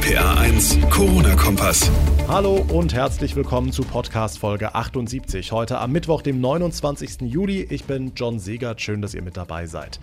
RPA1 Corona-Kompass. Hallo und herzlich willkommen zu Podcast-Folge 78. Heute am Mittwoch, dem 29. Juli. Ich bin John Segert. Schön, dass ihr mit dabei seid.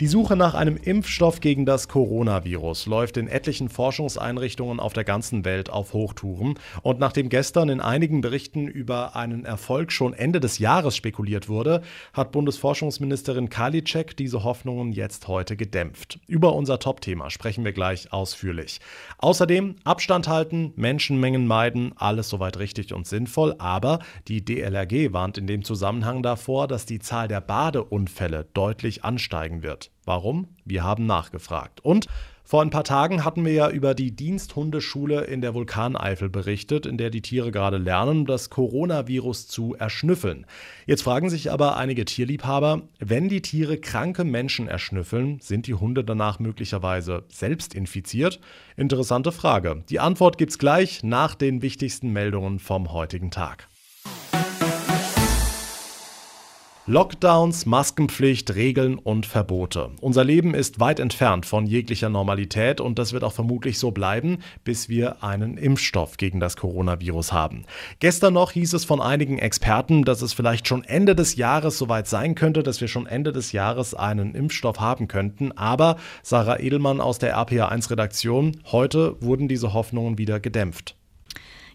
Die Suche nach einem Impfstoff gegen das Coronavirus läuft in etlichen Forschungseinrichtungen auf der ganzen Welt auf Hochtouren. Und nachdem gestern in einigen Berichten über einen Erfolg schon Ende des Jahres spekuliert wurde, hat Bundesforschungsministerin Karliczek diese Hoffnungen jetzt heute gedämpft. Über unser Top-Thema sprechen wir gleich ausführlich. Außerdem Abstand halten, Menschenmengen meiden, alles soweit richtig und sinnvoll. Aber die DLRG warnt in dem Zusammenhang davor, dass die Zahl der Badeunfälle deutlich ansteigen wird. Warum? Wir haben nachgefragt. Und vor ein paar Tagen hatten wir ja über die Diensthundeschule in der Vulkaneifel berichtet, in der die Tiere gerade lernen, das Coronavirus zu erschnüffeln. Jetzt fragen sich aber einige Tierliebhaber, wenn die Tiere kranke Menschen erschnüffeln, sind die Hunde danach möglicherweise selbst infiziert? Interessante Frage. Die Antwort gibt's gleich nach den wichtigsten Meldungen vom heutigen Tag. Lockdowns, Maskenpflicht, Regeln und Verbote. Unser Leben ist weit entfernt von jeglicher Normalität und das wird auch vermutlich so bleiben, bis wir einen Impfstoff gegen das Coronavirus haben. Gestern noch hieß es von einigen Experten, dass es vielleicht schon Ende des Jahres soweit sein könnte, dass wir schon Ende des Jahres einen Impfstoff haben könnten. Aber Sarah Edelmann aus der RPA1-Redaktion, heute wurden diese Hoffnungen wieder gedämpft.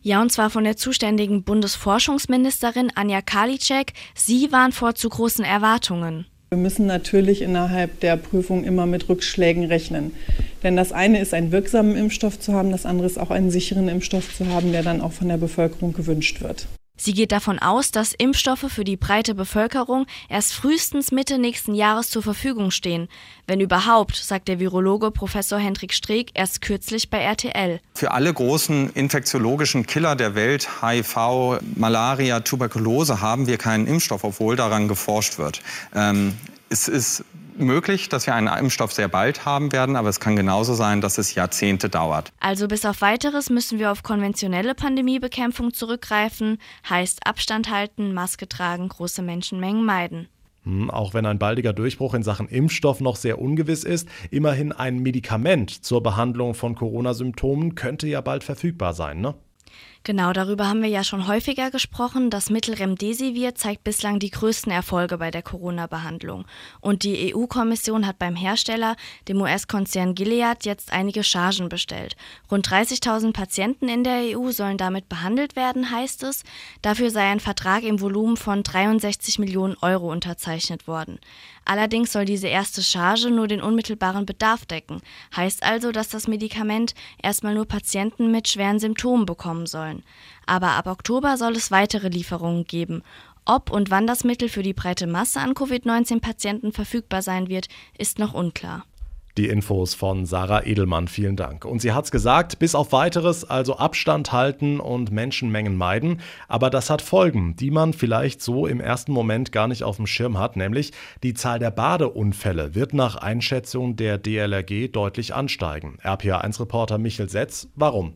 Ja, und zwar von der zuständigen Bundesforschungsministerin Anja Karliczek. Sie waren vor zu großen Erwartungen. Wir müssen natürlich innerhalb der Prüfung immer mit Rückschlägen rechnen. Denn das eine ist, einen wirksamen Impfstoff zu haben, das andere ist auch, einen sicheren Impfstoff zu haben, der dann auch von der Bevölkerung gewünscht wird. Sie geht davon aus, dass Impfstoffe für die breite Bevölkerung erst frühestens Mitte nächsten Jahres zur Verfügung stehen. Wenn überhaupt, sagt der Virologe Professor Hendrik Streeck erst kürzlich bei RTL. Für alle großen infektiologischen Killer der Welt, HIV, Malaria, Tuberkulose, haben wir keinen Impfstoff, obwohl daran geforscht wird. Es ist möglich, dass wir einen Impfstoff sehr bald haben werden, aber es kann genauso sein, dass es Jahrzehnte dauert. Also bis auf Weiteres müssen wir auf konventionelle Pandemiebekämpfung zurückgreifen, heißt Abstand halten, Maske tragen, große Menschenmengen meiden. Auch wenn ein baldiger Durchbruch in Sachen Impfstoff noch sehr ungewiss ist, immerhin ein Medikament zur Behandlung von Corona-Symptomen könnte ja bald verfügbar sein, ne? Genau, darüber haben wir ja schon häufiger gesprochen. Das Mittel Remdesivir zeigt bislang die größten Erfolge bei der Corona-Behandlung. Und die EU-Kommission hat beim Hersteller, dem US-Konzern Gilead, jetzt einige Chargen bestellt. Rund 30.000 Patienten in der EU sollen damit behandelt werden, heißt es. Dafür sei ein Vertrag im Volumen von 63 Millionen Euro unterzeichnet worden. Allerdings soll diese erste Charge nur den unmittelbaren Bedarf decken. Heißt also, dass das Medikament erstmal nur Patienten mit schweren Symptomen bekommen sollen. Aber ab Oktober soll es weitere Lieferungen geben. Ob und wann das Mittel für die breite Masse an Covid-19-Patienten verfügbar sein wird, ist noch unklar. Die Infos von Sarah Edelmann, vielen Dank. Und sie hat's gesagt, bis auf Weiteres, also Abstand halten und Menschenmengen meiden. Aber das hat Folgen, die man vielleicht so im ersten Moment gar nicht auf dem Schirm hat, nämlich die Zahl der Badeunfälle wird nach Einschätzung der DLRG deutlich ansteigen. RPA1-Reporter Michel Setz, warum?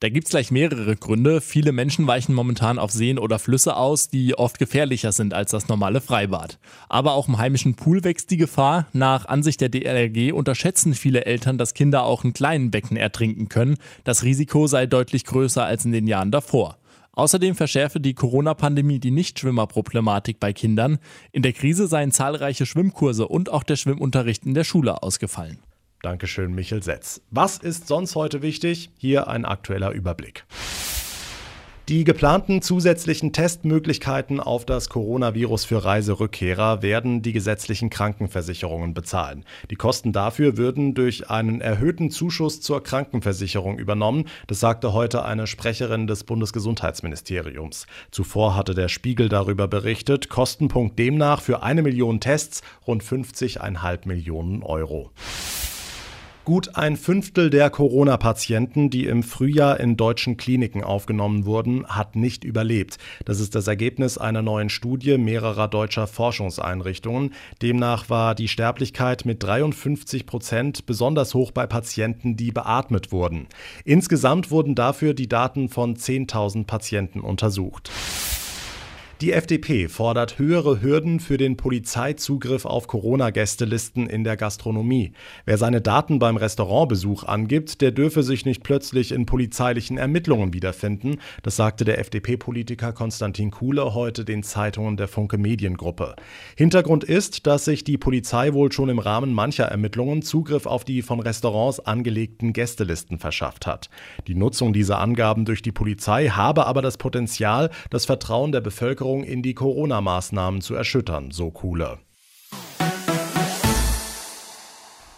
Da gibt's gleich mehrere Gründe. Viele Menschen weichen momentan auf Seen oder Flüsse aus, die oft gefährlicher sind als das normale Freibad. Aber auch im heimischen Pool wächst die Gefahr. Nach Ansicht der DLRG unterschätzen viele Eltern, dass Kinder auch in kleinen Becken ertrinken können. Das Risiko sei deutlich größer als in den Jahren davor. Außerdem verschärfe die Corona-Pandemie die Nichtschwimmerproblematik bei Kindern. In der Krise seien zahlreiche Schwimmkurse und auch der Schwimmunterricht in der Schule ausgefallen. Dankeschön, Michel Setz. Was ist sonst heute wichtig? Hier ein aktueller Überblick. Die geplanten zusätzlichen Testmöglichkeiten auf das Coronavirus für Reiserückkehrer werden die gesetzlichen Krankenversicherungen bezahlen. Die Kosten dafür würden durch einen erhöhten Zuschuss zur Krankenversicherung übernommen. Das sagte heute eine Sprecherin des Bundesgesundheitsministeriums. Zuvor hatte der Spiegel darüber berichtet. Kostenpunkt demnach für 1 Million Tests rund 50,5 Millionen Euro. Gut ein Fünftel der Corona-Patienten, die im Frühjahr in deutschen Kliniken aufgenommen wurden, hat nicht überlebt. Das ist das Ergebnis einer neuen Studie mehrerer deutscher Forschungseinrichtungen. Demnach war die Sterblichkeit mit 53% besonders hoch bei Patienten, die beatmet wurden. Insgesamt wurden dafür die Daten von 10.000 Patienten untersucht. Die FDP fordert höhere Hürden für den Polizeizugriff auf Corona-Gästelisten in der Gastronomie. Wer seine Daten beim Restaurantbesuch angibt, der dürfe sich nicht plötzlich in polizeilichen Ermittlungen wiederfinden. Das sagte der FDP-Politiker Konstantin Kuhle heute den Zeitungen der Funke Mediengruppe. Hintergrund ist, dass sich die Polizei wohl schon im Rahmen mancher Ermittlungen Zugriff auf die von Restaurants angelegten Gästelisten verschafft hat. Die Nutzung dieser Angaben durch die Polizei habe aber das Potenzial, das Vertrauen der Bevölkerung in die Corona-Maßnahmen zu erschüttern, so Kuhle.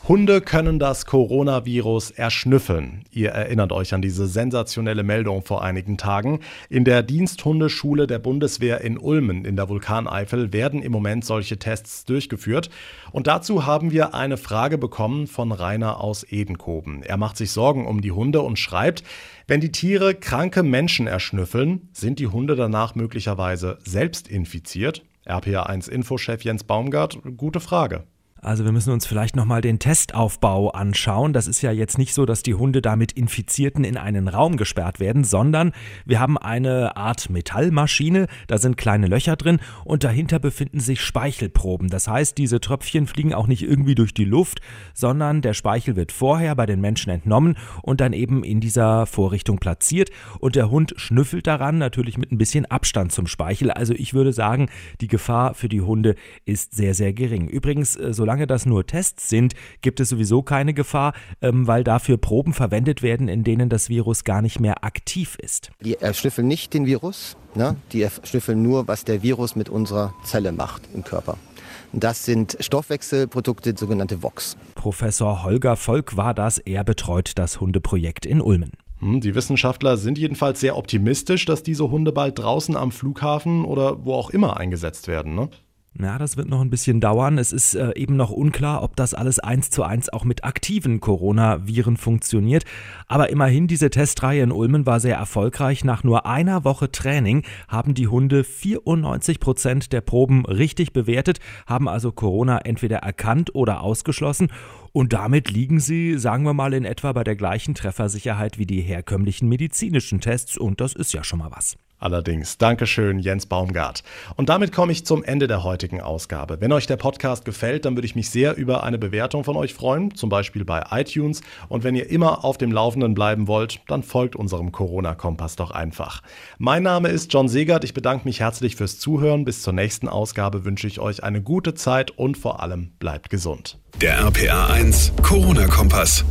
Hunde können das Coronavirus erschnüffeln. Ihr erinnert euch an diese sensationelle Meldung vor einigen Tagen. In der Diensthundeschule der Bundeswehr in Ulmen in der Vulkaneifel werden im Moment solche Tests durchgeführt. Und dazu haben wir eine Frage bekommen von Rainer aus Edenkoben. Er macht sich Sorgen um die Hunde und schreibt, wenn die Tiere kranke Menschen erschnüffeln, sind die Hunde danach möglicherweise selbst infiziert? RPA1-Infochef Jens Baumgart, gute Frage. Also wir müssen uns vielleicht nochmal den Testaufbau anschauen. Das ist ja jetzt nicht so, dass die Hunde da mit Infizierten in einen Raum gesperrt werden, sondern wir haben eine Art Metallmaschine, da sind kleine Löcher drin und dahinter befinden sich Speichelproben. Das heißt, diese Tröpfchen fliegen auch nicht irgendwie durch die Luft, sondern der Speichel wird vorher bei den Menschen entnommen und dann eben in dieser Vorrichtung platziert und der Hund schnüffelt daran, natürlich mit ein bisschen Abstand zum Speichel. Also ich würde sagen, die Gefahr für die Hunde ist sehr, sehr gering. Übrigens, solange das nur Tests sind, gibt es sowieso keine Gefahr, weil dafür Proben verwendet werden, in denen das Virus gar nicht mehr aktiv ist. Die erschnüffeln nicht den Virus, ne? Die erschnüffeln nur, was der Virus mit unserer Zelle macht im Körper. Das sind Stoffwechselprodukte, sogenannte VOX. Professor Holger Volk war das. Er betreut das Hundeprojekt in Ulmen. Die Wissenschaftler sind jedenfalls sehr optimistisch, dass diese Hunde bald draußen am Flughafen oder wo auch immer eingesetzt werden, ne? Ja, das wird noch ein bisschen dauern. Es ist eben noch unklar, ob das alles 1:1 auch mit aktiven Coronaviren funktioniert. Aber immerhin, diese Testreihe in Ulmen war sehr erfolgreich. Nach nur einer Woche Training haben die Hunde 94% der Proben richtig bewertet, haben also Corona entweder erkannt oder ausgeschlossen. Und damit liegen sie, sagen wir mal, in etwa bei der gleichen Treffersicherheit wie die herkömmlichen medizinischen Tests. Und das ist ja schon mal was. Allerdings. Dankeschön, Jens Baumgart. Und damit komme ich zum Ende der heutigen Ausgabe. Wenn euch der Podcast gefällt, dann würde ich mich sehr über eine Bewertung von euch freuen, zum Beispiel bei iTunes. Und wenn ihr immer auf dem Laufenden bleiben wollt, dann folgt unserem Corona-Kompass doch einfach. Mein Name ist John Segert. Ich bedanke mich herzlich fürs Zuhören. Bis zur nächsten Ausgabe wünsche ich euch eine gute Zeit und vor allem bleibt gesund. Der RPA1 Corona-Kompass.